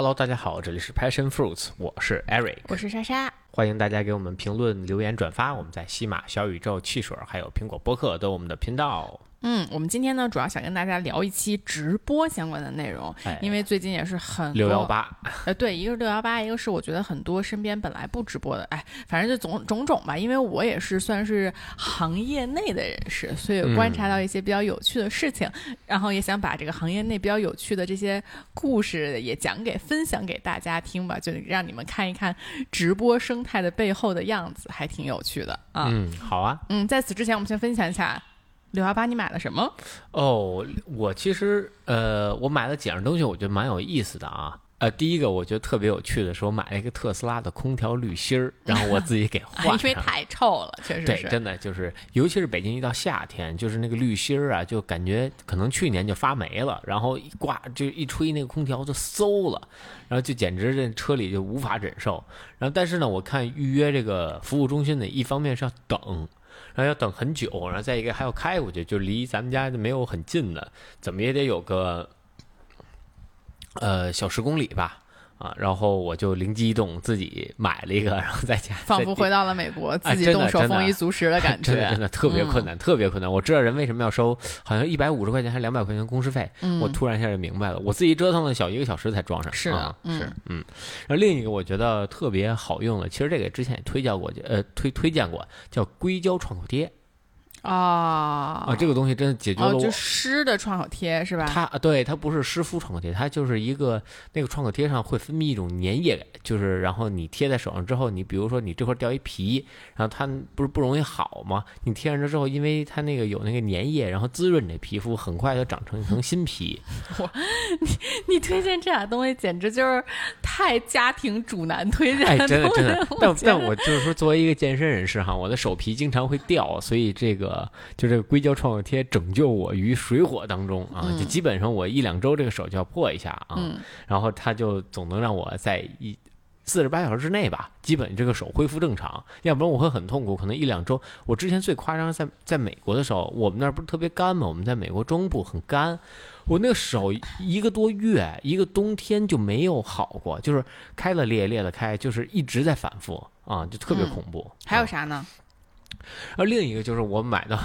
Hello， 大家好，这里是 PassionFruits， 我是 Eric， 我是莎莎，欢迎大家给我们评论、留言、转发。我们在喜马、小宇宙、汽水还有苹果播客都有我们的频道。我们今天呢，主要想跟大家聊一期直播相关的内容，因为最近也是很多618，对，一个是618，一个是我觉得很多身边本来不直播的，反正就种种吧。因为我也是算是行业内的人士，所以观察到一些比较有趣的事情，然后也想把这个行业内比较有趣的这些故事也分享给大家听吧，就让你们看一看直播生态的背后的样子，还挺有趣的啊。好啊。在此之前，我们先分享一下618，你买了什么？我其实我买了几样东西，我觉得蛮有意思的啊。第一个我觉得特别有趣的是，我买了一个特斯拉的空调滤芯儿，然后我自己给换上。因为太臭了，确实是。对，真的就是，尤其是北京一到夏天，就是那个滤芯儿啊，就感觉可能去年就发霉了，然后一吹那个空调就馊了，然后就简直这车里就无法忍受。然后但是呢，我看预约这个服务中心呢，一方面是要等。然后要等很久，然后再一个还要开过去，就离咱们家没有很近的，怎么也得有个小10公里吧，啊，然后我就灵机一动，自己买了一个，然后在家仿佛回到了美国，自己动手丰衣足食的感觉，真的特别困难，特别困难。我知道人为什么要收好像150块钱还200块钱工时费，我突然一下就明白了，我自己折腾了小1个小时才装上。是的，然后另一个我觉得特别好用的，其实这个之前也推荐过，叫硅胶创口贴。这个东西真的解决了我就湿的创口贴是吧？它不是湿敷创口贴，它就是一个那个创口贴上会分泌一种粘液，就是然后你贴在手上之后，你比如说你这块掉一皮，然后它不是不容易好吗？你贴上之后，因为它那个有那个粘液，然后滋润你的皮肤，很快就长成一层新皮。你推荐这俩东西简直就是太家庭主男推荐了，真的。但我就是说，作为一个健身人士哈，我的手皮经常会掉，所以这个。就这个硅胶创口贴拯救我于水火当中啊！就基本上我1-2周这个手就要破一下啊，然后它就总能让我在48小时之内吧，基本这个手恢复正常，要不然我会很痛苦。可能1-2周，我之前最夸张在美国的时候，我们那儿不是特别干吗？我们在美国中部很干，我那个手1个多月，一个冬天就没有好过，就是开了裂，裂了开，就是一直在反复啊，就特别恐怖。还有啥呢？而另一个就是我买到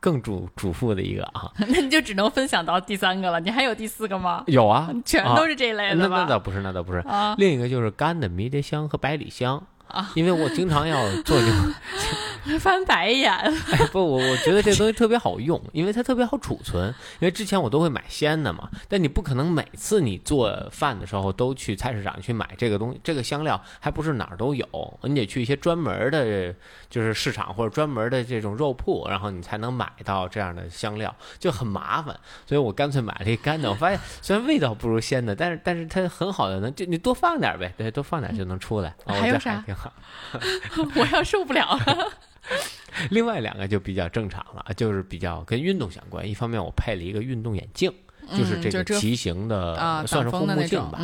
更主妇的一个啊，那你就只能分享到第3个了，你还有第4个吗？有啊，全都是这类的吧？那倒不是啊。另一个就是干的迷迭香和百里香啊，因为我经常要做翻白眼。我觉得这东西特别好用，因为它特别好储存。因为之前我都会买鲜的嘛，但你不可能每次你做饭的时候都去菜市场去买这个东西，这个香料还不是哪儿都有，你得去一些专门的，就是市场或者专门的这种肉铺，然后你才能买到这样的香料，就很麻烦。所以我干脆买了一干的，我发现虽然味道不如鲜的，但是它很好的能，就你多放点呗，对，多放点就能出来。还有啥？挺好。我要受不了了。另外2个就比较正常了，就是比较跟运动相关。一方面我配了一个运动眼镜，就是这个骑行的，算是护目镜吧，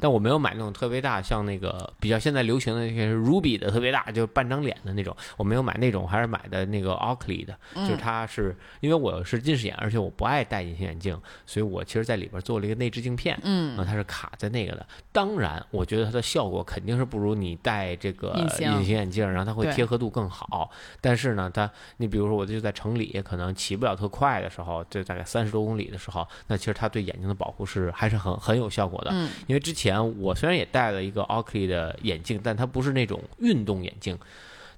但我没有买那种特别大，像那个比较现在流行的那些 Ruby 的特别大，就半张脸的那种，我没有买那种，还是买的那个 Oakley 的，就是它是因为我是近视眼，而且我不爱戴隐形眼镜，所以我其实在里边做了一个内置镜片，它是卡在那个的。当然，我觉得它的效果肯定是不如你戴这个隐形眼镜，然后它会贴合度更好。但是呢，你比如说我就在城里可能骑不了特快的时候，就大概30多公里的时候。那其实它对眼睛的保护是还是很有效果的，因为之前我虽然也戴了一个 Oakley 的眼镜，但它不是那种运动眼镜，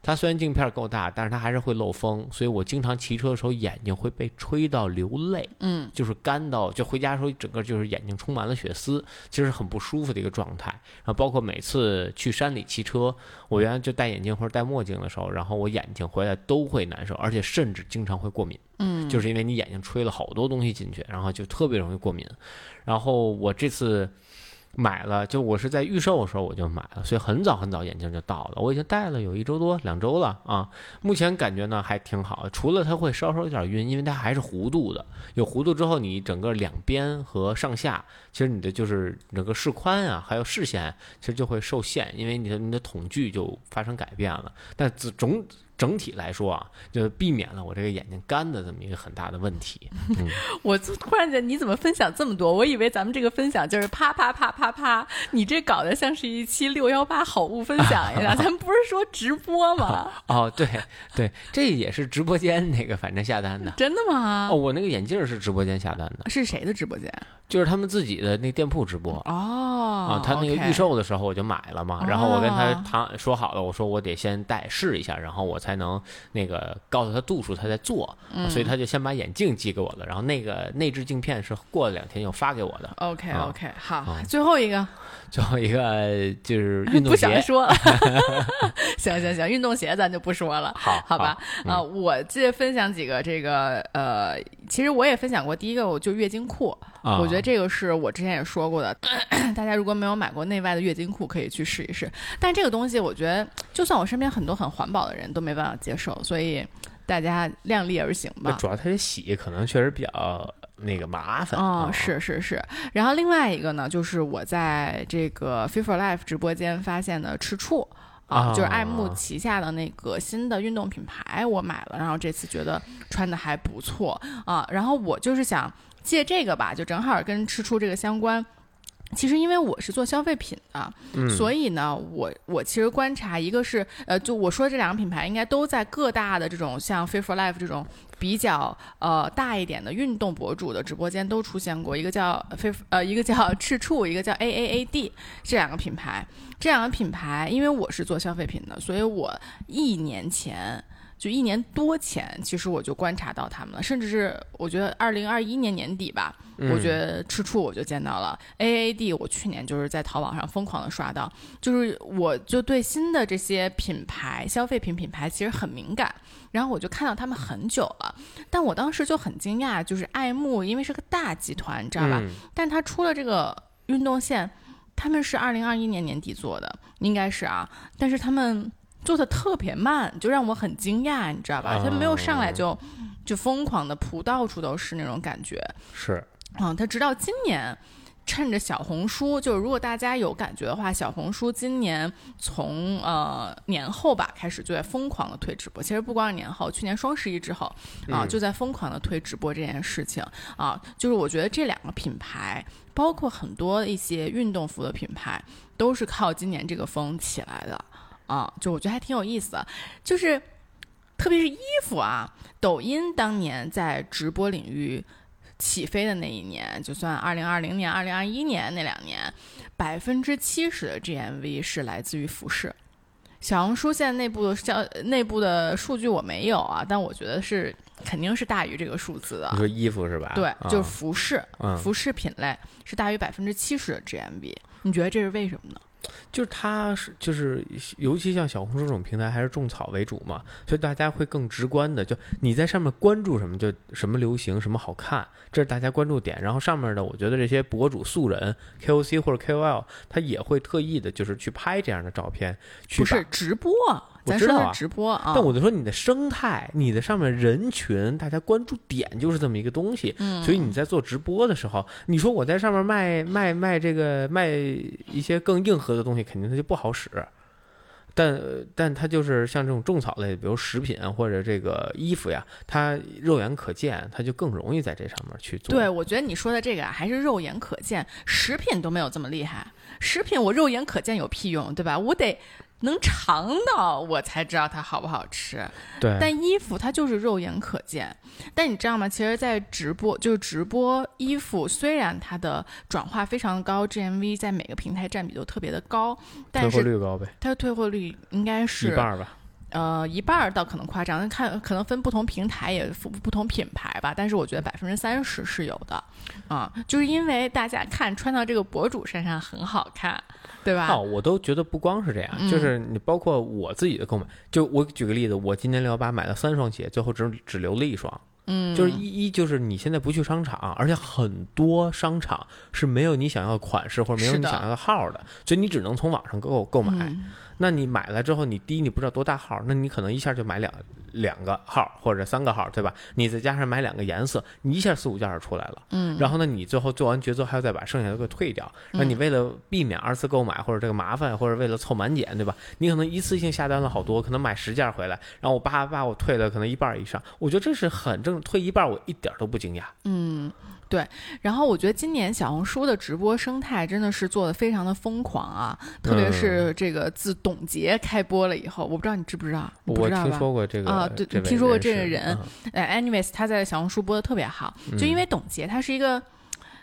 它虽然镜片够大，但是它还是会漏风，所以我经常骑车的时候眼睛会被吹到流泪，就是干到，就回家的时候整个就是眼睛充满了血丝，其实很不舒服的一个状态。然后包括每次去山里骑车，我原来就戴眼镜或者戴墨镜的时候，然后我眼睛回来都会难受，而且甚至经常会过敏。就是因为你眼睛吹了好多东西进去，然后就特别容易过敏。然后我这次买了，就我是在预售的时候我就买了，所以很早眼镜就到了，我已经戴了有1周多2周了啊。目前感觉呢还挺好，除了它会稍有点晕，因为它还是弧度的，有弧度之后你整个两边和上下，其实你的就是整个视宽啊，还有视线其实就会受限，因为你的瞳距就发生改变了。但整体来说啊，就避免了我这个眼睛干的这么一个很大的问题。嗯、我突然觉得你怎么分享这么多？我以为咱们这个分享就是啪啪啪啪啪，你这搞得像是一期618好物分享一样。咱们不是说直播吗？哦，对对，这也是直播间那个反正下单的。真的吗？哦，我那个眼镜是直播间下单的。是谁的直播间？就是他们自己的那店铺直播。哦，啊，他那个预售的时候我就买了嘛，哦、然后我跟他说好了，我说我得先戴试一下，然后我才能那个告诉他度数，他在做、嗯，所以他就先把眼镜寄给我了，然后那个内置镜片是过了2天又发给我的。OK、嗯、OK， 好、嗯，最后一个，就是运动鞋，不想说了。行行行，运动鞋咱就不说了，好吧、嗯、啊，我记得分享几个这个其实我也分享过，第一个我就月经裤。我觉得这个是我之前也说过的，大家如果没有买过内外的月经裤可以去试一试，但这个东西我觉得就算我身边很多很环保的人都没办法接受，所以大家量力而行吧。主要它的洗可能确实比较那个麻烦啊、哦，是是是。然后另外一个呢，就是我在这个 Fit for Life 直播间发现的吃处啊，就是爱慕旗下的那个新的运动品牌我买了，然后这次觉得穿的还不错啊，然后我就是想借这个吧，就正好跟吃出这个相关。其实因为我是做消费品的、啊嗯，所以呢，我其实观察，一个是就我说这两个品牌应该都在各大的这种像 Fit for Life 这种比较大一点的运动博主的直播间都出现过，一个叫一个叫赤兔，一个叫 AAAD 这两个品牌。这两个品牌，因为我是做消费品的，所以我一年多前，其实我就观察到他们了，甚至是我觉得2021年年底吧，我觉得吃处我就见到了 AAD， 我去年就是在淘宝上疯狂的刷到，就是我就对新的这些品牌消费品品牌其实很敏感，然后我就看到他们很久了，但我当时就很惊讶，就是爱慕因为是个大集团，你知道吧？但他出了这个运动线，他们是2021年年底做的，应该是啊，但是他们做的特别慢，就让我很惊讶，你知道吧？他没有上来就疯狂的铺，到处都是那种感觉。是，嗯，他直到今年，趁着小红书，就是如果大家有感觉的话，小红书今年从年后吧开始就在疯狂的推直播。其实不光是年后，去年双11之后啊、就在疯狂的推直播这件事情啊、就是我觉得这两个品牌，包括很多一些运动服的品牌，都是靠今年这个风起来的。啊，就我觉得还挺有意思的，就是特别是衣服啊，抖音当年在直播领域起飞的那一年，就算2020年、2021年那2年，70%的 GMV 是来自于服饰。小红书现在内部的数据我没有啊，但我觉得是肯定是大于这个数字的。你说衣服是吧？对，就是服饰，服饰品类是大于70%的 GMV。你觉得这是为什么呢？就是它是就是尤其像小红书这种平台还是种草为主嘛，所以大家会更直观的，就你在上面关注什么就什么流行什么好看，这是大家关注点。然后上面的我觉得这些博主素人 KOC 或者 KOL 他也会特意的就是去拍这样的照片，去不是直播，咱说的直播啊，但我就说你的生态，你的上面人群，大家关注点就是这么一个东西，所以你在做直播的时候，你说我在上面卖一些更硬核的东西，肯定它就不好使。但它就是像这种种草类，比如食品或者这个衣服呀，它肉眼可见，它就更容易在这上面去做。对，我觉得你说的这个还是肉眼可见，食品都没有这么厉害。食品我肉眼可见有屁用，对吧？我得能尝到我才知道它好不好吃。对，但衣服它就是肉眼可见。但你知道吗，其实在直播，就是直播衣服，虽然它的转化非常高， GMV 在每个平台占比都特别的高，但是退货率高呗，它的退货率应该是1半吧，1半倒可能夸张，看可能分不同平台也不同品牌吧，但是我觉得30%是有的啊、就是因为大家看穿到这个博主身上很好看，对吧？我都觉得不光是这样，就是你包括我自己的购买，就我举个例子，我今年618买了3双鞋，最后只留了1双。嗯，就是一就是你现在不去商场，而且很多商场是没有你想要的款式或者没有你想要的号的，所以你只能从网上购买、嗯。那你买来之后，你第一你不知道多大号，那你可能一下就买两个号或者三个号，对吧？你再加上买两个颜色，你一下四五件出来了。嗯，然后呢，你最后做完决策还要再把剩下的给退掉。那你为了避免二次购买或者这个麻烦，或者为了凑满减，对吧？你可能一次性下单了好多，可能买10件回来，然后我把我退了可能一半以上，我觉得这是很正，退一半我一点都不惊讶。嗯。对，然后我觉得今年小红书的直播生态真的是做得非常的疯狂啊，特别是这个自董洁开播了以后，我不知道你知不知道，我听说过这个啊，对，听说过这个人，anyways 他在小红书播得特别好，就因为董洁他是一个。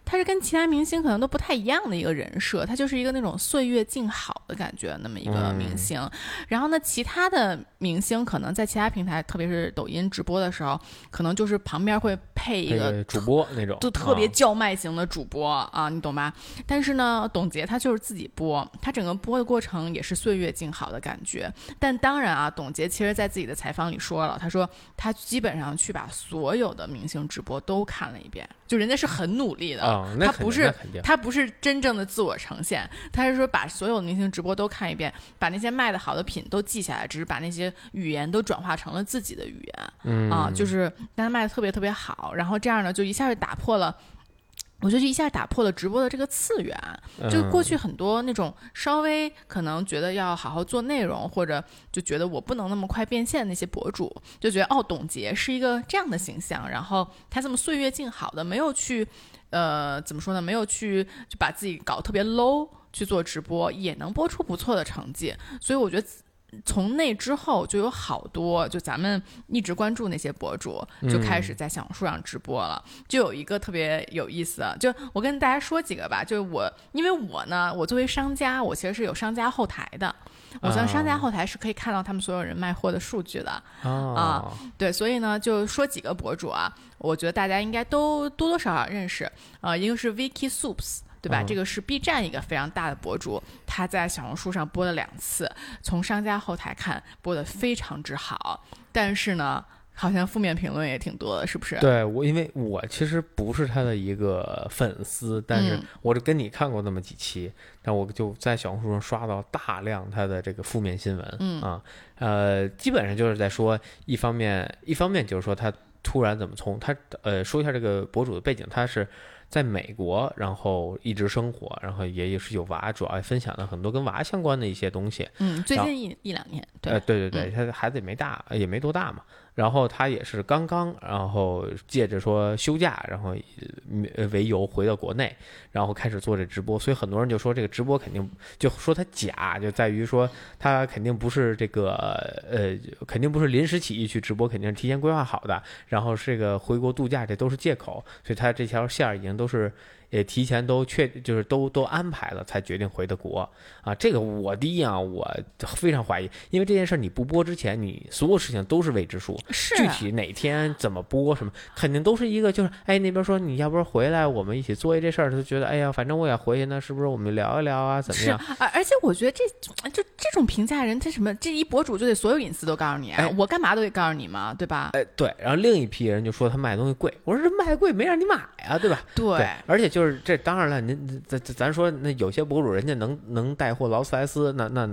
他是跟其他明星可能都不太一样的一个人设，他就是一个那种岁月静好的感觉那么一个明星、嗯、然后呢其他的明星可能在其他平台特别是抖音直播的时候可能就是旁边会配一个主播那种就特别叫卖型的主播、哦、啊，你懂吧，但是呢董洁他就是自己播，他整个播的过程也是岁月静好的感觉，但当然啊董洁其实在自己的采访里说了，他说他基本上去把所有的明星直播都看了一遍，就人家是很努力的、哦、他不是真正的自我呈现，他是说把所有明星直播都看一遍，把那些卖的好的品都记下来，只是把那些语言都转化成了自己的语言、嗯、啊，就是但他卖的特别特别好，然后这样呢就一下就打破了，我觉得一下打破了直播的这个次元，就过去很多那种稍微可能觉得要好好做内容或者就觉得我不能那么快变现那些博主就觉得哦董洁是一个这样的形象，然后他这么岁月静好的没有去怎么说呢，没有去就把自己搞特别 low 去做直播也能播出不错的成绩，所以我觉得从那之后就有好多就咱们一直关注那些博主就开始在小红书上直播了、嗯、就有一个特别有意思的，就我跟大家说几个吧，就是我因为我呢我作为商家我其实是有商家后台的，我在商家后台是可以看到他们所有人卖货的数据的、哦、啊，对，所以呢就说几个博主啊，我觉得大家应该都多多少少认识啊、一个是 Vicky Soups对吧、嗯、这个是 B 站一个非常大的博主，他在小红书上播了2次，从商家后台看播得非常之好，但是呢好像负面评论也挺多的，是不是？对，我因为我其实不是他的一个粉丝，但是我就跟你看过那么几期、嗯、但我就在小红书上刷到大量他的这个负面新闻、嗯、啊，基本上就是在说一方面就是说他突然怎么从他说一下这个博主的背景，他是在美国然后一直生活，然后也是有娃，主要分享了很多跟娃相关的一些东西，嗯，最近一两年对、对对对、嗯、他孩子也没大也没多大嘛，然后他也是刚然后借着说休假然后为由回到国内，然后开始做这直播，所以很多人就说这个直播肯定就说他假，就在于说他肯定不是这个肯定不是临时起意去直播，肯定是提前规划好的，然后这个回国度假这都是借口，所以他这条线已经都是也提前都就是都安排了才决定回的国啊，这个我第一啊我非常怀疑，因为这件事你不播之前你所有事情都是未知数，是具体哪天怎么播什么肯定都是一个就是哎那边说你要不是回来我们一起做一这事儿，就觉得哎呀反正我也回去呢，是不是我们聊一聊啊怎么样，是而且我觉得这种评价人他什么这一博主就得所有隐私都告诉你、啊哎、我干嘛都得告诉你嘛对吧，哎对，然后另一批人就说他卖东西贵，我说这卖贵没让你买啊对吧， 对而且就是这当然了，您咱说那有些博主人家能带货劳斯莱斯，那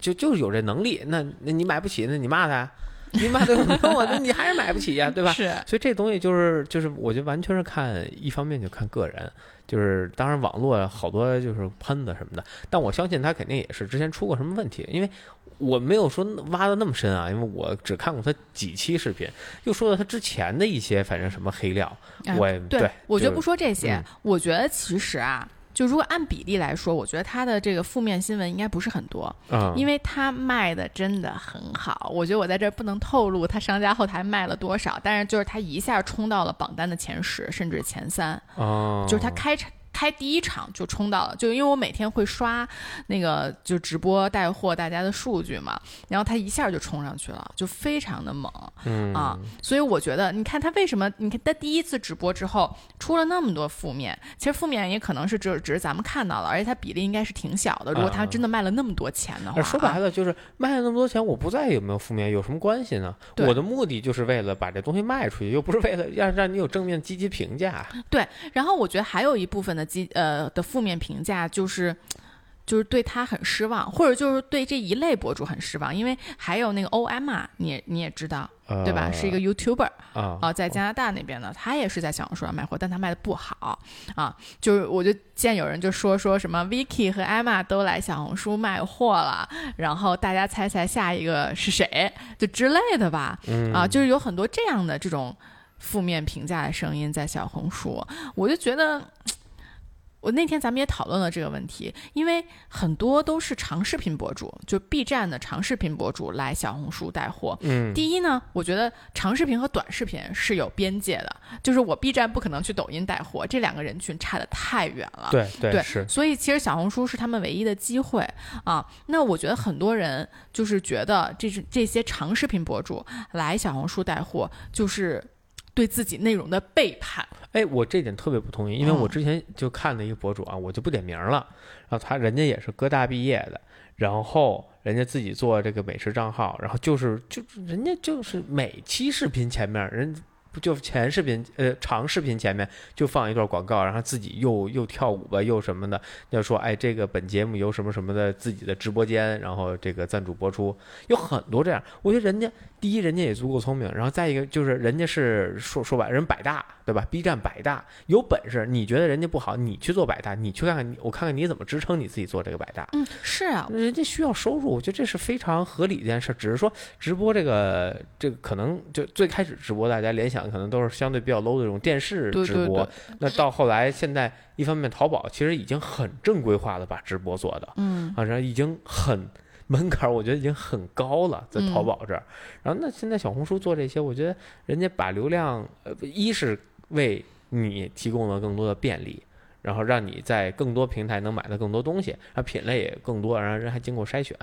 就是有这能力，那你买不起，那你骂他，你骂他不用我，那你还是买不起呀、啊，对吧？是，所以这东西就是，我觉得完全是看一方面就看个人。就是当然网络好多就是喷的什么的，但我相信他肯定也是之前出过什么问题，因为我没有说挖的那么深啊，因为我只看过他几期视频，又说到他之前的一些反正什么黑料，我也、对我觉得不说这些、嗯、我觉得其实啊就如果按比例来说，我觉得他的这个负面新闻应该不是很多、嗯、因为他卖的真的很好，我觉得我在这儿不能透露他商家后台卖了多少，但是就是他一下冲到了榜单的前10甚至前3、哦、就是他开开第一场就冲到了，就因为我每天会刷那个就直播带货大家的数据嘛，然后他一下就冲上去了，就非常的猛、嗯、啊！所以我觉得你看他为什么，你看他第一次直播之后出了那么多负面，其实负面也可能是只是咱们看到了，而且他比例应该是挺小的，如果他真的卖了那么多钱的话、说白了就是卖了那么多钱，我不在意有没有负面有什么关系呢，我的目的就是为了把这东西卖出去，又不是为了让你有正面积极评价。对，然后我觉得还有一部分的负面评价就是对他很失望，或者就是对这一类博主很失望，因为还有那个 OM 啊，你也知道对吧，是一个 YouTuber 啊、在加拿大那边的，他也是在小红书上卖货，但他卖的不好啊。就是我就见有人就说什么 Vicky 和 Emma 都来小红书卖货了，然后大家猜下一个是谁就之类的吧、就是有很多这样的这种负面评价的声音在小红书。我就觉得我那天咱们也讨论了这个问题，因为很多都是长视频博主，就 B 站的长视频博主来小红书带货。第一呢，我觉得长视频和短视频是有边界的，就是我 B 站不可能去抖音带货，这两个人群差得太远了。对，是。所以其实小红书是他们唯一的机会啊。那我觉得很多人就是觉得这些长视频博主来小红书带货就是对自己内容的背叛。哎，我这点特别不同意，因为我之前就看了一个博主啊，我就不点名了，然后人家也是哥大毕业的，然后人家自己做这个美食账号，然后就是人家就是每期视频前面人就长视频前面就放一段广告，然后自己又跳舞吧又什么的，要说哎这个本节目有什么什么的自己的直播间，然后这个赞助播出，有很多这样。我觉得人家第一人家也足够聪明，然后再一个就是人家是说白人百大对吧， B 站百大有本事，你觉得人家不好你去做百大，你去看看我看看你怎么支撑你自己做这个百大。是啊，人家需要收入，我觉得这是非常合理的一件事。只是说直播这个可能就最开始直播大家联想可能都是相对比较 low 的这种电视直播，对，那到后来现在一方面淘宝其实已经很正规化的把直播做的，然后已经很门槛我觉得已经很高了在淘宝这儿，然后那现在小红书做这些，我觉得人家把流量一是为你提供了更多的便利，然后让你在更多平台能买到更多东西，然后品类也更多，然后人还经过筛选，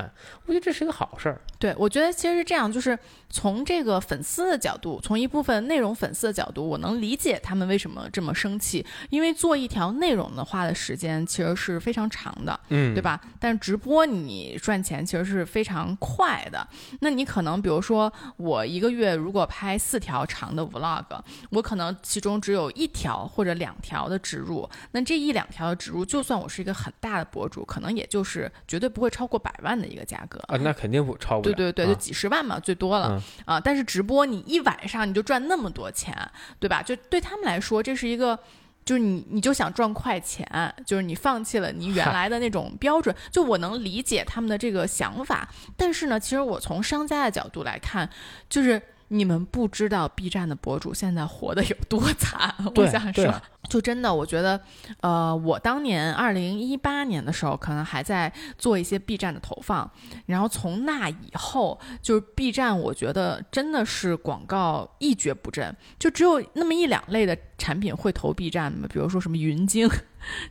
我觉得这是一个好事儿。对，我觉得其实是这样，就是从这个粉丝的角度，从一部分内容粉丝的角度，我能理解他们为什么这么生气，因为做一条内容的话的时间其实是非常长的，对吧？但直播你赚钱其实是非常快的，那你可能比如说我一个月如果拍4条长的 vlog， 我可能其中只有1条或者2条的植入，那这1-2条的植入，就算我是一个很大的博主，可能也就是绝对不会超过100万的一个价格啊，那肯定不超不了。对，就几10万嘛，最多了啊。但是直播你一晚上你就赚那么多钱，对吧？就对他们来说，这是一个。就是你就想赚快钱，就是你放弃了你原来的那种标准，就我能理解他们的这个想法。但是呢，其实我从商家的角度来看，就是你们不知道 B 站的博主现在活得有多惨。我想说，就真的我觉得我当年2018年的时候可能还在做一些 B 站的投放，然后从那以后就是 B 站我觉得真的是广告一蹶不振，就只有那么1-2类的产品会投 B 站，比如说什么云鲸，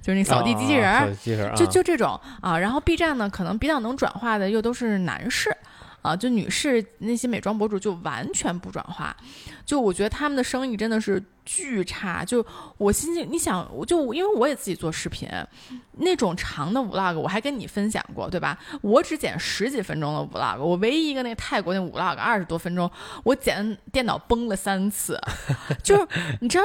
就是那扫地机器人、就这种啊。然后 B 站呢可能比较能转化的又都是男士啊，就女士那些美妆博主就完全不转化，就我觉得他们的生意真的是巨差。就我心情，你想，我就因为我也自己做视频，那种长的 vlog 我还跟你分享过，对吧？我只剪10几分钟的 vlog， 我唯一一个那个泰国那 vlog 20多分钟，我剪电脑崩了3次，就是你知道。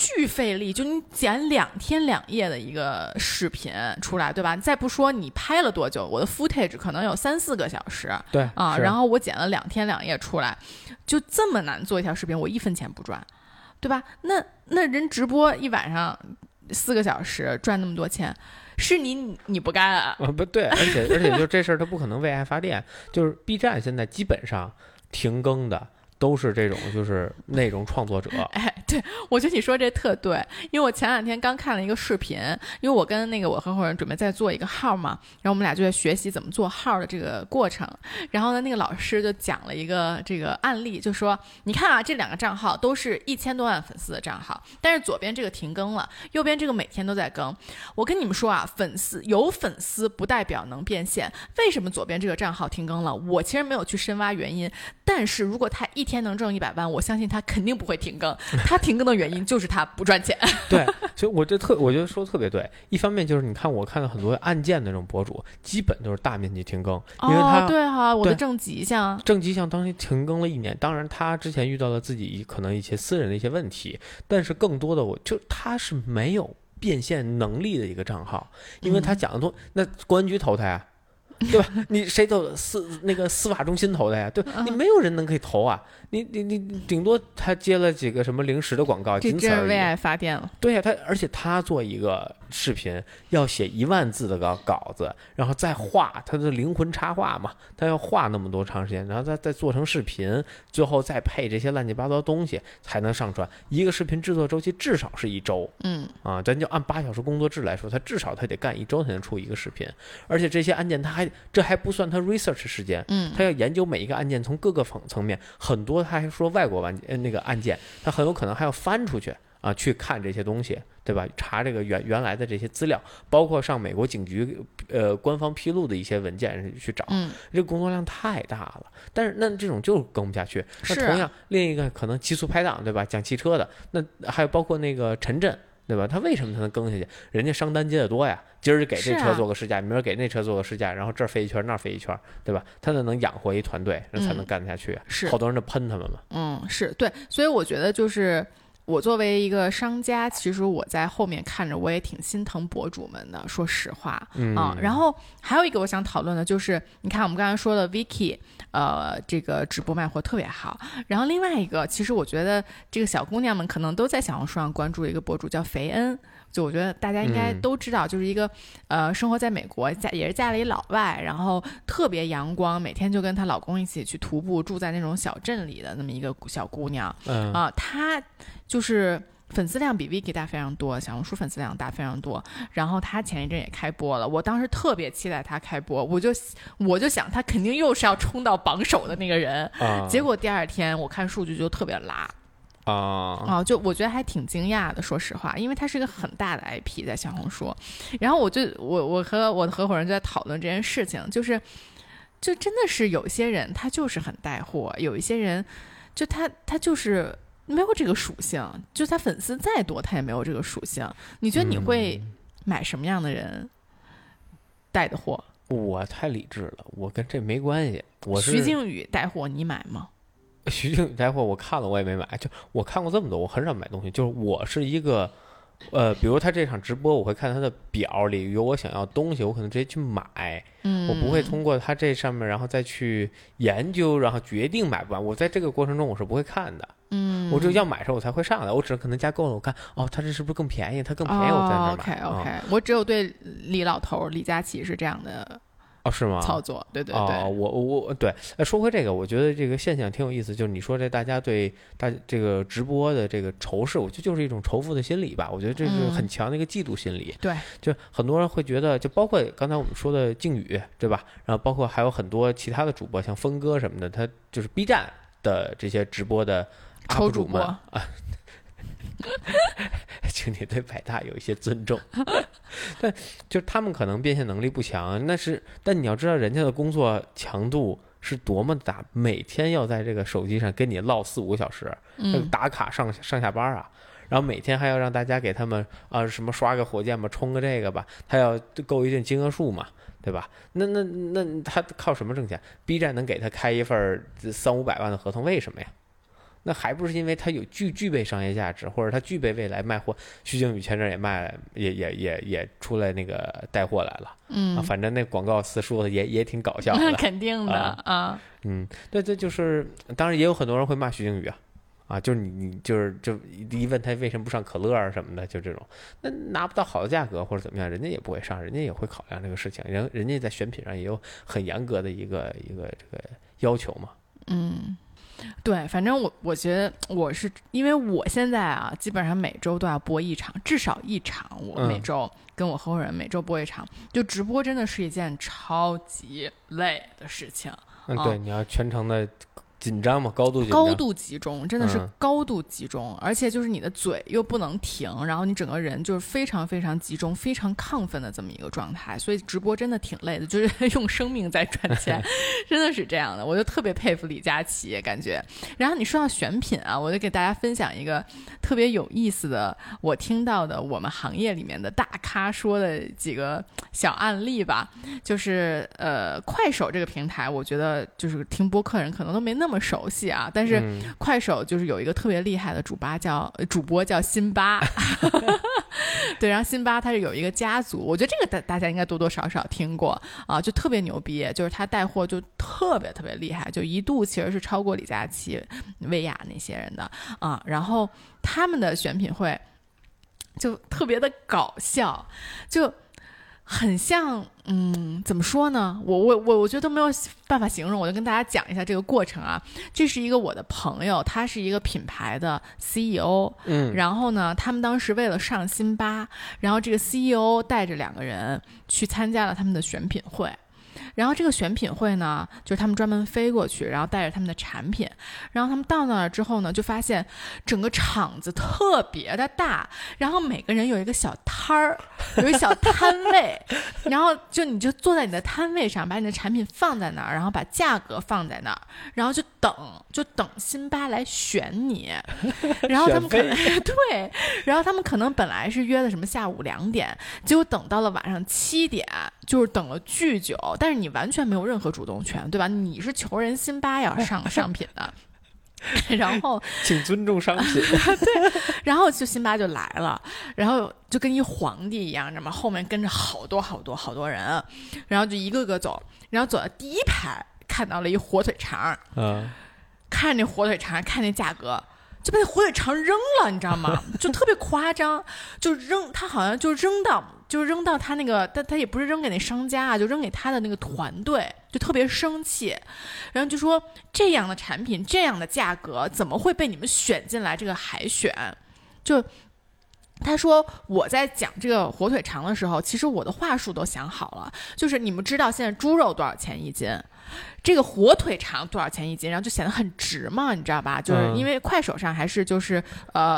巨费力，就你剪2天2夜的一个视频出来，对吧？再不说你拍了多久，我的 footage 可能有3-4个小时，对啊，然后我剪了2天2夜出来，就这么难做一条视频，我1分钱不赚，对吧？那人直播一晚上4个小时赚那么多钱，是你不干啊？不对，而且就这事儿，他不可能为爱发电。就是 B 站现在基本上停更的。都是这种就是那种创作者。哎，对，我觉得你说这特对，因为我前两天刚看了一个视频，因为我跟那个我合伙人准备再做一个号嘛，然后我们俩就在学习怎么做号的这个过程，然后呢那个老师就讲了一个这个案例，就说你看啊，这两个账号都是1000多万粉丝的账号，但是左边这个停更了，右边这个每天都在更。我跟你们说啊，有粉丝不代表能变现。为什么左边这个账号停更了？我其实没有去深挖原因，但是如果他一天能挣100万，我相信他肯定不会停更。他停更的原因就是他不赚钱。对，所以我觉得说的特别对。一方面就是你看，我看到很多案件的那种博主，基本都是大面积停更，因为他、对啊，我的正极项当时停更了1年。当然，他之前遇到了自己可能一些私人的一些问题，但是更多的他是没有变现能力的一个账号，因为他讲的那公安局投他呀。对吧？你谁都司法中心投的呀？对，你没有人能可以投啊！你顶多他接了几个什么零食的广告，仅此而已。这真为爱发电了。对呀、啊，而且他做一个视频要写1万字的稿子，然后再画他的灵魂插画嘛，他要画那么多长时间，然后再做成视频，最后再配这些乱七八糟的东西才能上传。一个视频制作周期至少是1周，咱就按8小时工作制来说，他至少他得干1周才能出一个视频，而且这些案件他还不算他 research 时间，他要研究每一个案件，从各个层面，很多他还说外国那个案件，他很有可能还要翻出去啊，去看这些东西，对吧？查这个原来的这些资料，包括上美国警局官方披露的一些文件去找，这个工作量太大了。但是那这种就跟不下去。那同样另一个可能极速拍档，对吧？讲汽车的，那还有包括那个陈震。对吧？他为什么才能更下去？人家商单接的多呀，今儿给这车做个试驾，明儿给那车做个试驾，然后这儿飞一圈，那儿飞一圈，对吧？他能养活一团队，那才能干得下去。是，好多人都喷他们嘛。是对，所以我觉得就是。我作为一个商家，其实我在后面看着我也挺心疼博主们的，说实话然后还有一个我想讨论的就是，你看我们刚才说的 Vicky， 这个直播卖货特别好。然后另外一个，其实我觉得这个小姑娘们可能都在小红书上关注一个博主叫肥恩。就我觉得大家应该都知道，就是一个生活在美国，也是嫁了一老外，然后特别阳光，每天就跟她老公一起去徒步，住在那种小镇里的那么一个小姑娘啊，她就是粉丝量比 Vicky 大非常多，小红书粉丝量大非常多。然后她前一阵也开播了，我当时特别期待她开播，我就想她肯定又是要冲到榜首的那个人结果第二天我看数据就特别拉。就我觉得还挺惊讶的，说实话，因为它是一个很大的 IP 在小红书。然后我和我的合伙人就在讨论这件事情，就真的是有些人他就是很带货，有一些人就他就是没有这个属性，就他粉丝再多他也没有这个属性。你觉得你会买什么样的人带的货？我太理智了，我跟这没关系。徐静宇带货你买吗？徐静宇带货我看了我也没买，就我看过这么多，我很少买东西。就是我是一个比如他这场直播我会看他的表里有我想要东西，我可能直接去买，我不会通过他这上面然后再去研究然后决定买不买。我在这个过程中我是不会看的，我就要买的时候我才会上来，我只是可能加购了，我看他这是不是更便宜，他更便宜我在那买。OK， 我只有对李老头李佳琦是这样的。是吗？操作，对对对。我对，说回这个，我觉得这个现象挺有意思，就是你说这大家对这个直播的这个仇视，我觉得就是一种仇富的心理吧。我觉得这是很强的一个嫉妒心理。对，就很多人会觉得，就包括刚才我们说的靖宇，对吧？然后包括还有很多其他的主播，像峰哥什么的，他就是 B 站的这些直播的 UP 主们啊。请你对百大有一些尊重。但就是他们可能变现能力不强，但你要知道人家的工作强度是多么大，每天要在这个手机上跟你唠4-5小时，打卡上下班啊，然后每天还要让大家给他们什么刷个火箭吧，冲个这个吧，他要够一定金额数嘛，对吧？那他靠什么挣钱 ？B 站能给他开一份300-500万的合同，为什么呀？那还不是因为它有具备商业价值，或者它具备未来卖货。徐静宇前阵也出来那个带货来了，反正那广告词说的也挺搞笑的，肯定的对对，就是当然也有很多人会骂徐静宇啊，就是你就一问他为什么不上可乐啊什么的，就这种，那拿不到好的价格或者怎么样，人家也不会上，人家也会考量这个事情，人家在选品上也有很严格的一个这个要求嘛。对，反正我觉得我是因为我现在啊，基本上每周都要播一场，至少一场。我每周跟我合伙人每周播一场，就直播真的是一件超级累的事情。嗯，对，你要全程的紧张嘛，高度集中，真的是高度集中，而且就是你的嘴又不能停，然后你整个人就是非常非常集中、非常亢奋的这么一个状态，所以直播真的挺累的，就是用生命在赚钱，真的是这样的。我就特别佩服李佳琦，感觉。然后你说到选品啊，我就给大家分享一个特别有意思的，我听到的我们行业里面的大咖说的几个小案例吧，就是快手这个平台，我觉得就是听播客人可能都没那么熟悉啊，但是快手就是有一个特别厉害的主播叫辛巴对，然后辛巴他是有一个家族，我觉得这个大家应该多多少少听过啊，就特别牛逼，就是他带货就特别特别厉害，就一度其实是超过李佳琦、薇娅那些人的啊，然后他们的选品会就特别的搞笑，就很像怎么说呢，我觉得都没有办法形容，我就跟大家讲一下这个过程啊。这是一个我的朋友，他是一个品牌的 CEO， 然后呢他们当时为了上辛巴，然后这个 CEO 带着两个人去参加了他们的选品会，然后这个选品会呢就是他们专门飞过去，然后带着他们的产品，然后他们到那儿之后呢就发现整个场子特别的大，然后每个人有一个小摊儿，有一小摊位然后你就坐在你的摊位上，把你的产品放在那儿，然后把价格放在那儿，然后就等辛巴来选你然后他们可能对，然后他们可能本来是约的什么下午2点，结果等到了晚上7点，就是等了巨久，但是你完全没有任何主动权，对吧？你是求人辛巴要上品的然后请尊重商品对，然后就辛巴就来了，然后就跟一皇帝一样，那么后面跟着好多好多好多人，然后就一个个走，然后走到第一排看到了一火腿肠，看那火腿肠，看那价格，就被火腿肠扔了，你知道吗？就特别夸张，就扔，他好像就扔到他那个，但他也不是扔给那商家啊，就扔给他的那个团队，就特别生气，然后就说这样的产品，这样的价格，怎么会被你们选进来这个海选？就他说我在讲这个火腿肠的时候，其实我的话术都想好了，就是你们知道现在猪肉多少钱一斤？这个火腿肠多少钱一斤，然后就显得很值嘛，你知道吧？就是因为快手上还是就是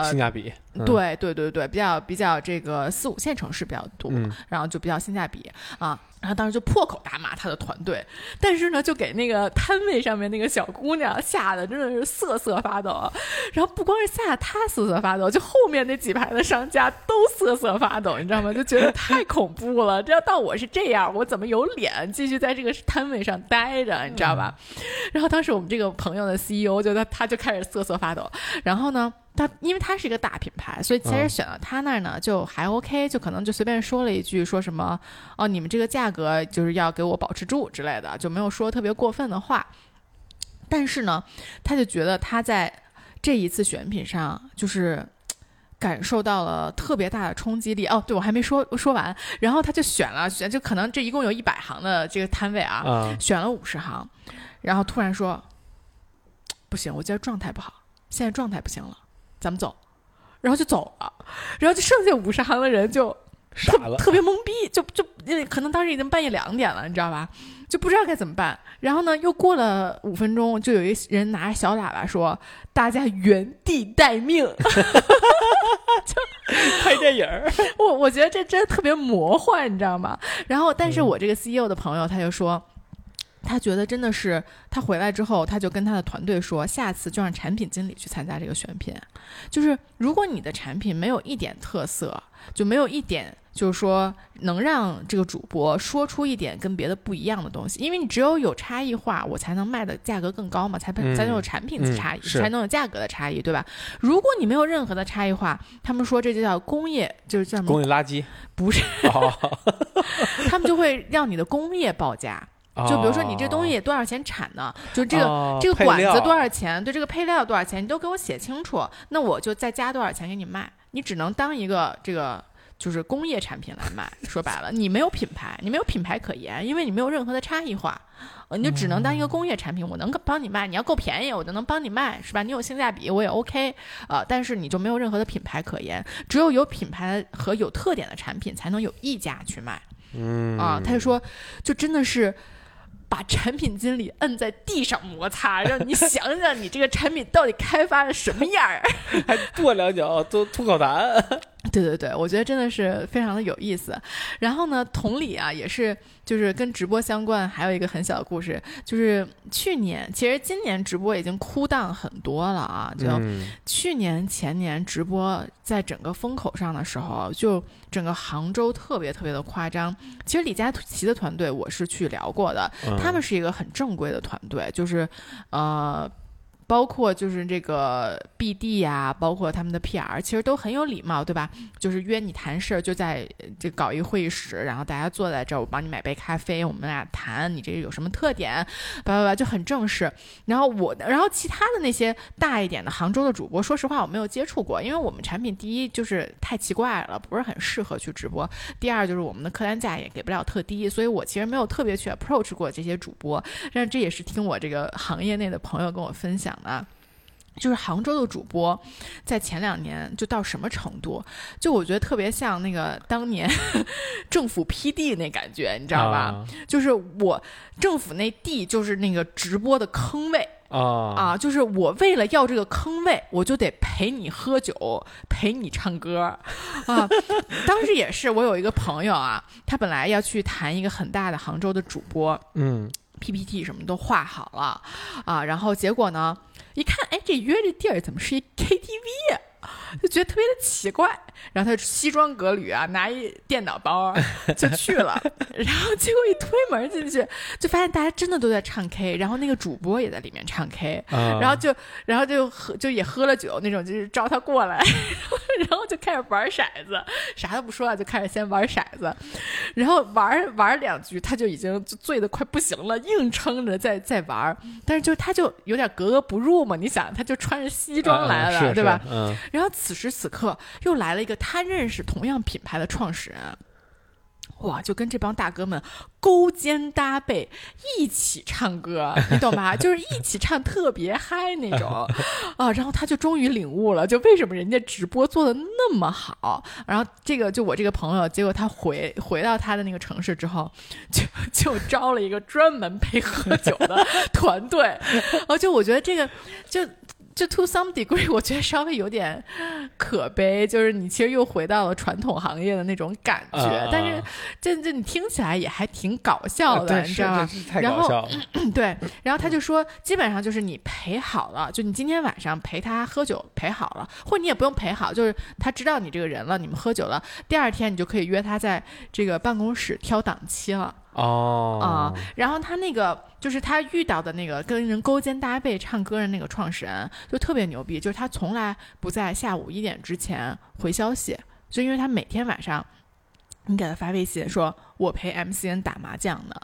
性价比，对对对对，比较这个4、5线城市比较多，然后就比较性价比啊。然后当时就破口大骂他的团队，但是呢，就给那个摊位上面那个小姑娘吓得真的是瑟瑟发抖。然后不光是吓她瑟瑟发抖，就后面那几排的商家都瑟瑟发抖，你知道吗？就觉得太恐怖了。这要到我是这样，我怎么有脸继续在这个摊位上待着？你知道吧？然后当时我们这个朋友的 CEO 就他就开始瑟瑟发抖。然后呢？因为他是一个大品牌，所以其实选到他那儿呢就还 OK， 就可能就随便说了一句，说什么哦你们这个价格就是要给我保持住之类的，就没有说特别过分的话。但是呢他就觉得他在这一次选品上就是感受到了特别大的冲击力。哦对，我还没说完。然后他就选就可能这一共有100行的这个摊位啊，选了50行，然后突然说不行，我今儿状态不好，现在状态不行了，咱们走，然后就走了，然后就剩下50行的人就傻了，特别懵逼，就可能当时已经半夜2点了，你知道吧？就不知道该怎么办。然后呢，又过了5分钟，就有一人拿着小喇叭说：“大家原地待命。”就拍电影儿，我觉得这真的特别魔幻，你知道吗？然后，但是我这个 CEO 的朋友他就说。他觉得真的是，他回来之后，他就跟他的团队说，下次就让产品经理去参加这个选品。就是如果你的产品没有一点特色，就没有一点就是说能让这个主播说出一点跟别的不一样的东西，因为你只有差异化，我才能卖的价格更高嘛，才能有产品的差异，才能有价格的差异，对吧？如果你没有任何的差异化，他们说这就叫工业，就是叫工业垃圾，不是？他们就会让你的工业报价。就比如说你这东西多少钱产呢？就这个管子多少钱？对，这个配料多少钱？你都给我写清楚，那我就再加多少钱给你卖。你只能当一个这个就是工业产品来卖，说白了你没有品牌，你没有品牌可言，因为你没有任何的差异化，你就只能当一个工业产品，我能帮你卖，你要够便宜我就能帮你卖，是吧？你有性价比我也 OK， 但是你就没有任何的品牌可言，只有品牌和有特点的产品才能有溢价去卖。他就说就真的是把产品经理摁在地上摩擦，让你想想你这个产品到底开发了什么样儿，还跺两脚都吐口痰。对对对，我觉得真的是非常的有意思。然后呢，同理啊，也是就是跟直播相关，还有一个很小的故事，就是去年，其实今年直播已经枯淡很多了啊，就去年前年直播在整个风口上的时候，就整个杭州特别特别的夸张。其实李佳琦的团队我是去聊过的，他们是一个很正规的团队，就是包括就是这个 BD 啊，包括他们的 PR 其实都很有礼貌，对吧？就是约你谈事，就在这搞一个会议室，然后大家坐在这儿，我帮你买杯咖啡，我们俩谈你这有什么特点，就很正式。然后其他的那些大一点的杭州的主播，说实话我没有接触过，因为我们产品第一就是太奇怪了，不是很适合去直播，第二就是我们的客单价也给不了特低，所以我其实没有特别去 approach 过这些主播。但这也是听我这个行业内的朋友跟我分享啊，就是杭州的主播在前两年就到什么程度，就我觉得特别像那个当年政府批地那感觉，你知道吧？就是我政府那地就是那个直播的坑位啊，就是我为了要这个坑位，我就得陪你喝酒，陪你唱歌啊。当时也是，我有一个朋友啊，他本来要去谈一个很大的杭州的主播，PPT 什么都画好了啊，然后结果呢，一看，哎，这约这地儿怎么是一 KTV 呀？就觉得特别的奇怪，然后他西装革履啊，拿一电脑包就去了，然后结果一推门进去，就发现大家真的都在唱 K， 然后那个主播也在里面唱 K， 然后也喝了酒那种，就是招他过来，然后就开始玩骰子，啥都不说了，就开始先玩骰子，然后玩两局，他就已经醉得快不行了，硬撑着在玩，但是就他就有点格格不入嘛，你想，他就穿着西装来了，对吧？然后此时此刻又来了一个他认识同样品牌的创始人，哇，就跟这帮大哥们勾肩搭背一起唱歌，你懂吧？就是一起唱特别嗨那种啊。然后他就终于领悟了，就为什么人家直播做的那么好。然后这个就我这个朋友，结果他回到他的那个城市之后，就招了一个专门陪喝酒的团队。就我觉得这个就 to some degree 我觉得稍微有点可悲，就是你其实又回到了传统行业的那种感觉，但是这你听起来也还挺搞笑的，你知道吗？太搞笑了。对，然后他就说，基本上就是你陪好了，就你今天晚上陪他喝酒陪好了，或者你也不用陪好，就是他知道你这个人了，你们喝酒了，第二天你就可以约他在这个办公室挑档期了。然后他那个就是他遇到的那个跟人勾肩搭背唱歌的那个创始人就特别牛逼，就是他从来不在下午1点之前回消息，就因为他每天晚上你给他发微信说我陪 MCN 打麻将呢，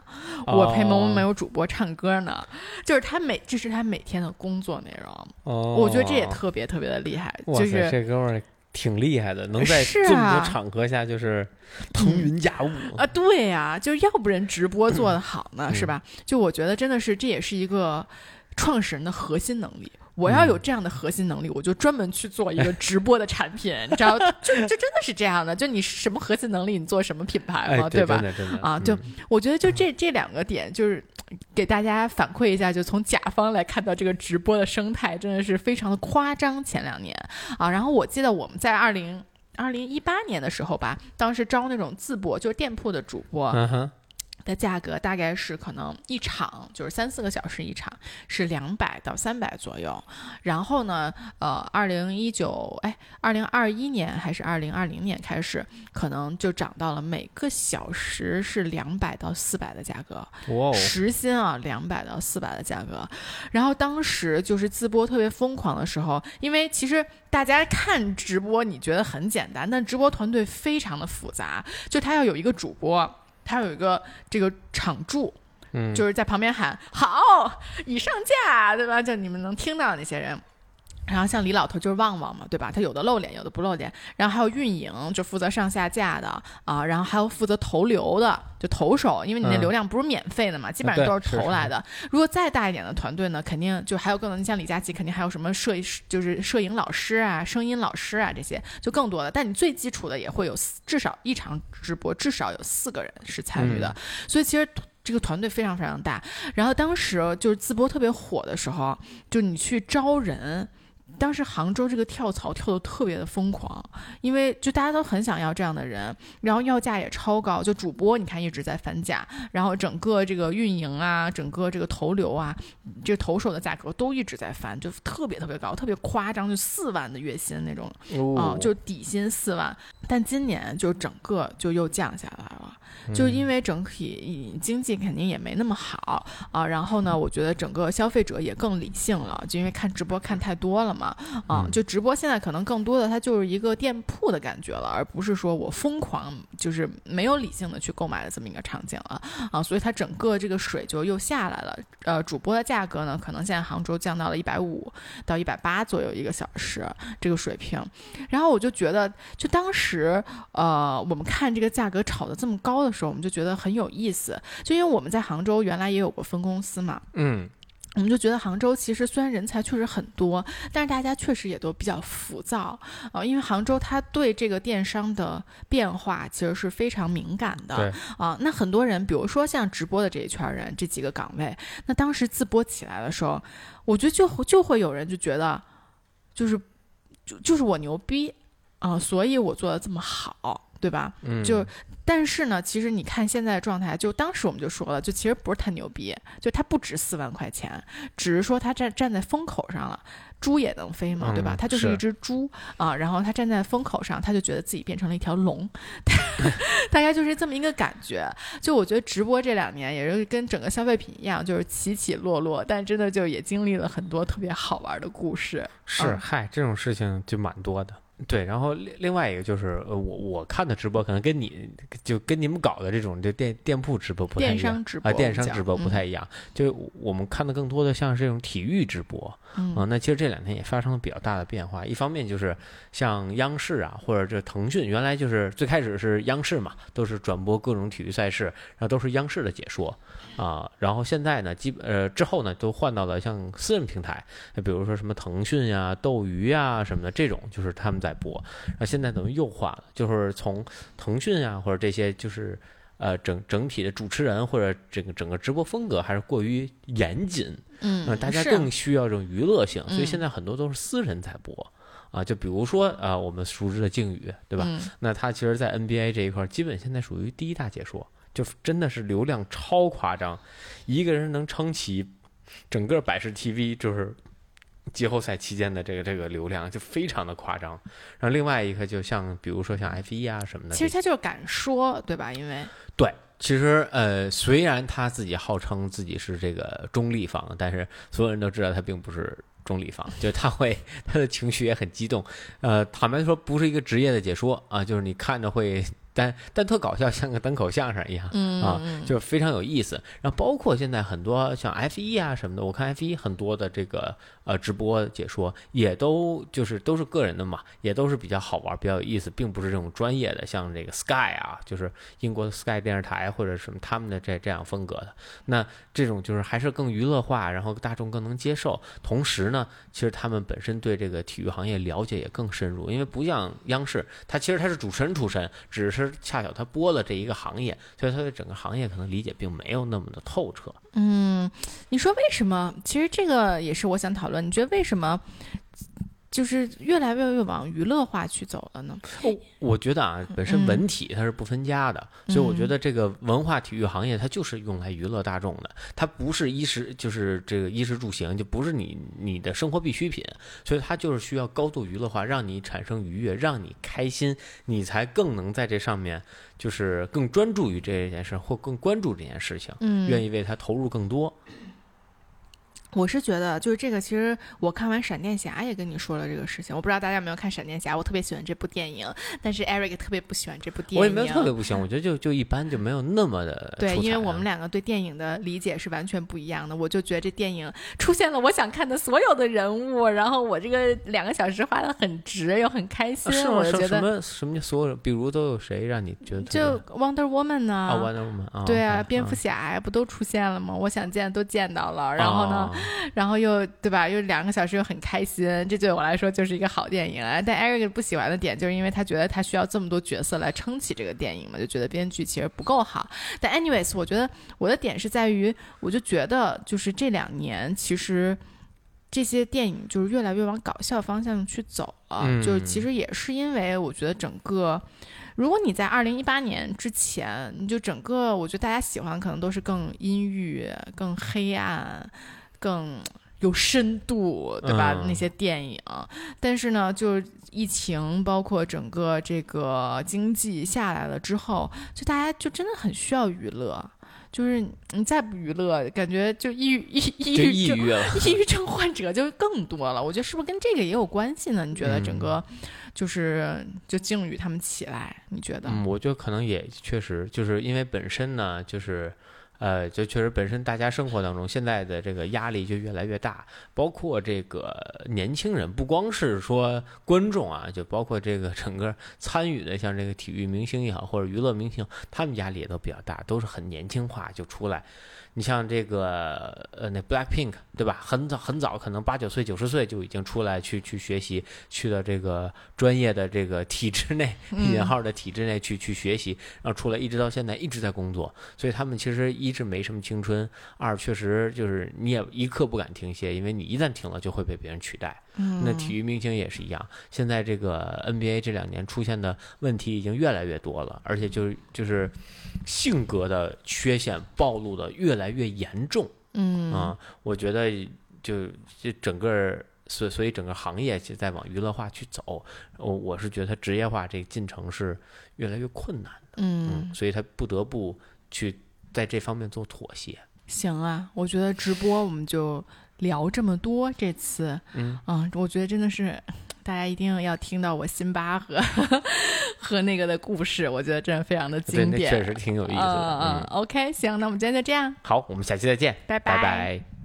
我陪某某某主播唱歌呢，就是这是他每天的工作内容。我觉得这也特别特别的厉害，就是这哥们儿挺厉害的，能在这么多场合下就是腾云驾雾啊！对呀，就要不然直播做得好呢，是吧？就我觉得真的是，这也是一个创始人的核心能力。我要有这样的核心能力，我就专门去做一个直播的产品，你知道，就真的是这样的。就你什么核心能力，你做什么品牌嘛，对吧？就我觉得就这两个点，就是给大家反馈一下，就从甲方来看到这个直播的生态，真的是非常的夸张。前两年啊，然后我记得我们在2018年的时候吧，当时招那种自播，就是店铺的主播。的价格大概是可能一场就是3-4个小时一场是200到300左右，然后呢2021年还是2020年开始可能就涨到了每个小时是200到400的价格，时薪啊200到400的价格。然后当时就是自播特别疯狂的时候，因为其实大家看直播你觉得很简单，但直播团队非常的复杂，就他要有一个主播，他有一个这个场助，就是在旁边喊好已上架，对吧？就你们能听到那些人，然后像李老头就是旺旺嘛，对吧，他有的露脸有的不露脸，然后还有运营就负责上下架的啊，然后还有负责投流的，就投手，因为你那流量不是免费的嘛，基本上都是投来的。如果再大一点的团队呢，肯定就还有更多，像李佳琦肯定还有什么就是摄影老师啊，声音老师啊，这些就更多的。但你最基础的也会有至少一场直播至少有4个人是参与的，所以其实这个团队非常非常大。然后当时就是淄博特别火的时候，就你去招人，当时杭州这个跳槽跳得特别的疯狂，因为就大家都很想要这样的人，然后要价也超高，就主播你看一直在反价，然后整个这个运营啊，整个这个投流啊，这个投手的价格都一直在翻，就特别特别高，特别夸张，就4万的月薪那种啊、就底薪4万。但今年就整个就又降下来了，就因为整体经济肯定也没那么好啊，然后呢，我觉得整个消费者也更理性了，就因为看直播看太多了嘛。啊，就直播现在可能更多的它就是一个店铺的感觉了，而不是说我疯狂就是没有理性的去购买的这么一个场景了啊，所以它整个这个水就又下来了。主播的价格呢，可能现在杭州降到了150到180左右一个小时这个水平。然后我就觉得，就当时我们看这个价格炒得这么高的时候，我们就觉得很有意思，就因为我们在杭州原来也有过分公司嘛，我们就觉得杭州其实虽然人才确实很多，但是大家确实也都比较浮躁啊、因为杭州它对这个电商的变化其实是非常敏感的啊、那很多人比如说像直播的这一圈人这几个岗位，那当时自播起来的时候，我觉得就会有人就觉得就是我牛逼啊、所以我做得这么好，对吧？但是呢，其实你看现在的状态，就当时我们就说了，就其实不是他牛逼，就他不值4万块钱，只是说他站在风口上了，猪也能飞嘛，对吧？他就是一只猪啊，然后他站在风口上，他就觉得自己变成了一条龙，大概就是这么一个感觉。就我觉得直播这2年也是跟整个消费品一样，就是起起落落，但真的就也经历了很多特别好玩的故事。是，这种事情就蛮多的。对，然后另外一个就是，我看的直播可能跟你们搞的这种店铺直播不太一样，电商直播不太一样，就是我们看的更多的像是这种体育直播啊、那其实这2天也发生了比较大的变化，一方面就是像央视啊，或者这腾讯，原来就是最开始是央视嘛，都是转播各种体育赛事，然后都是央视的解说啊、然后现在呢，之后呢都换到了像私人平台，比如说什么腾讯呀、斗鱼呀什么的，这种就是他们在播，然后现在等于又化了，就是从腾讯啊或者这些，就是整体的主持人或者整个直播风格还是过于严谨，大家更需要这种娱乐性，所以现在很多都是私人在播。啊，就比如说我们熟知的靖宇，对吧？那他其实在 NBA 这一块基本现在属于第一大解说，就真的是流量超夸张，一个人能撑起整个百视 TV， 就是季后赛期间的这个流量就非常的夸张。然后另外一个就像比如说像 F1 啊什么的，其实他就是敢说，对吧？因为对，其实虽然他自己号称自己是这个中立方，但是所有人都知道他并不是中立方，就是他的情绪也很激动。坦白说，不是一个职业的解说啊，就是你看着会。但特搞笑，像个单口相声一样啊，就是非常有意思。然后包括现在很多像 F1 啊什么的，我看 F1 很多的这个直播解说也都是个人的嘛，也都是比较好玩、比较有意思，并不是这种专业的，像这个 Sky 啊，就是英国的 Sky 电视台或者什么他们的这样风格的。那这种就是还是更娱乐化，然后大众更能接受。同时呢，其实他们本身对这个体育行业了解也更深入，因为不像央视，他其实是主持人出身，只是。恰巧他播了这一个行业，所以他对整个行业可能理解并没有那么的透彻。你说为什么？其实这个也是我想讨论。你觉得为什么就是越来越往娱乐化去走了呢？我觉得啊，本身文体它是不分家的，所以我觉得这个文化体育行业它就是用来娱乐大众的，它不是衣食，就是这个衣食住行，就不是你的生活必需品，所以它就是需要高度娱乐化，让你产生愉悦，让你开心，你才更能在这上面就是更专注于这件事，或更关注这件事情，愿意为它投入更多。我是觉得就是这个，其实我看完闪电侠也跟你说了这个事情，我不知道大家有没有看闪电侠，我特别喜欢这部电影，但是 Eric 特别不喜欢这部电影。我也没有特别不喜欢，我觉得就一般，就没有那么的对，因为我们两个对电影的理解是完全不一样的，我就觉得这电影出现了我想看的所有的人物，然后我这个2个小时花得很值又很开心、啊、是我觉得什么所有人，比如都有谁让你觉得就 Wonder Woman 呢、啊 Wonder Woman 啊、对啊、okay, 蝙蝠侠不都出现了吗？我想见都见到了，然后呢、哦然后又对吧，又2个小时又很开心，这对我来说就是一个好电影了。但 Eric 不喜欢的点就是因为他觉得他需要这么多角色来撑起这个电影嘛，就觉得编剧其实不够好。但 anyways 我觉得我的点是在于，我就觉得就是这2年其实这些电影就是越来越往搞笑方向去走了、就其实也是因为我觉得整个如果你在2018年之前，你就整个我觉得大家喜欢的可能都是更阴郁更黑暗更有深度对吧、那些电影。但是呢就是疫情包括整个这个经济下来了之后，就大家就真的很需要娱乐，就是你再不娱乐感觉就抑郁症患者就更多了。我觉得是不是跟这个也有关系呢？你觉得整个就是就靖宇他们起来你觉得、我觉得可能也确实就是因为本身呢就是就确实本身大家生活当中现在的这个压力就越来越大，包括这个年轻人，不光是说观众啊，就包括这个整个参与的像这个体育明星也好或者娱乐明星，他们压力也都比较大，都是很年轻化就出来。你像这个那 Blackpink 对吧，很早可能8、9岁90岁就已经出来去学习，去到这个专业的这个体制内引号的体制内去学习，然后出来一直到现在一直在工作，所以他们其实一是没什么青春，2确实就是你也一刻不敢停歇，因为你一旦停了就会被别人取代。那体育明星也是一样，现在这个 NBA 这2年出现的问题已经越来越多了，而且就是性格的缺陷暴露的越来越严重。我觉得就整个所以整个行业其实在往娱乐化去走，我是觉得它职业化这个进程是越来越困难的。所以它不得不去在这方面做妥协。行啊，我觉得直播我们就聊这么多这次。我觉得真的是大家一定要听到我辛巴和那个的故事，我觉得真的非常的经典，对，那确实挺有意思的。OK 行，那我们今天就这样，好，我们下期再见，拜拜。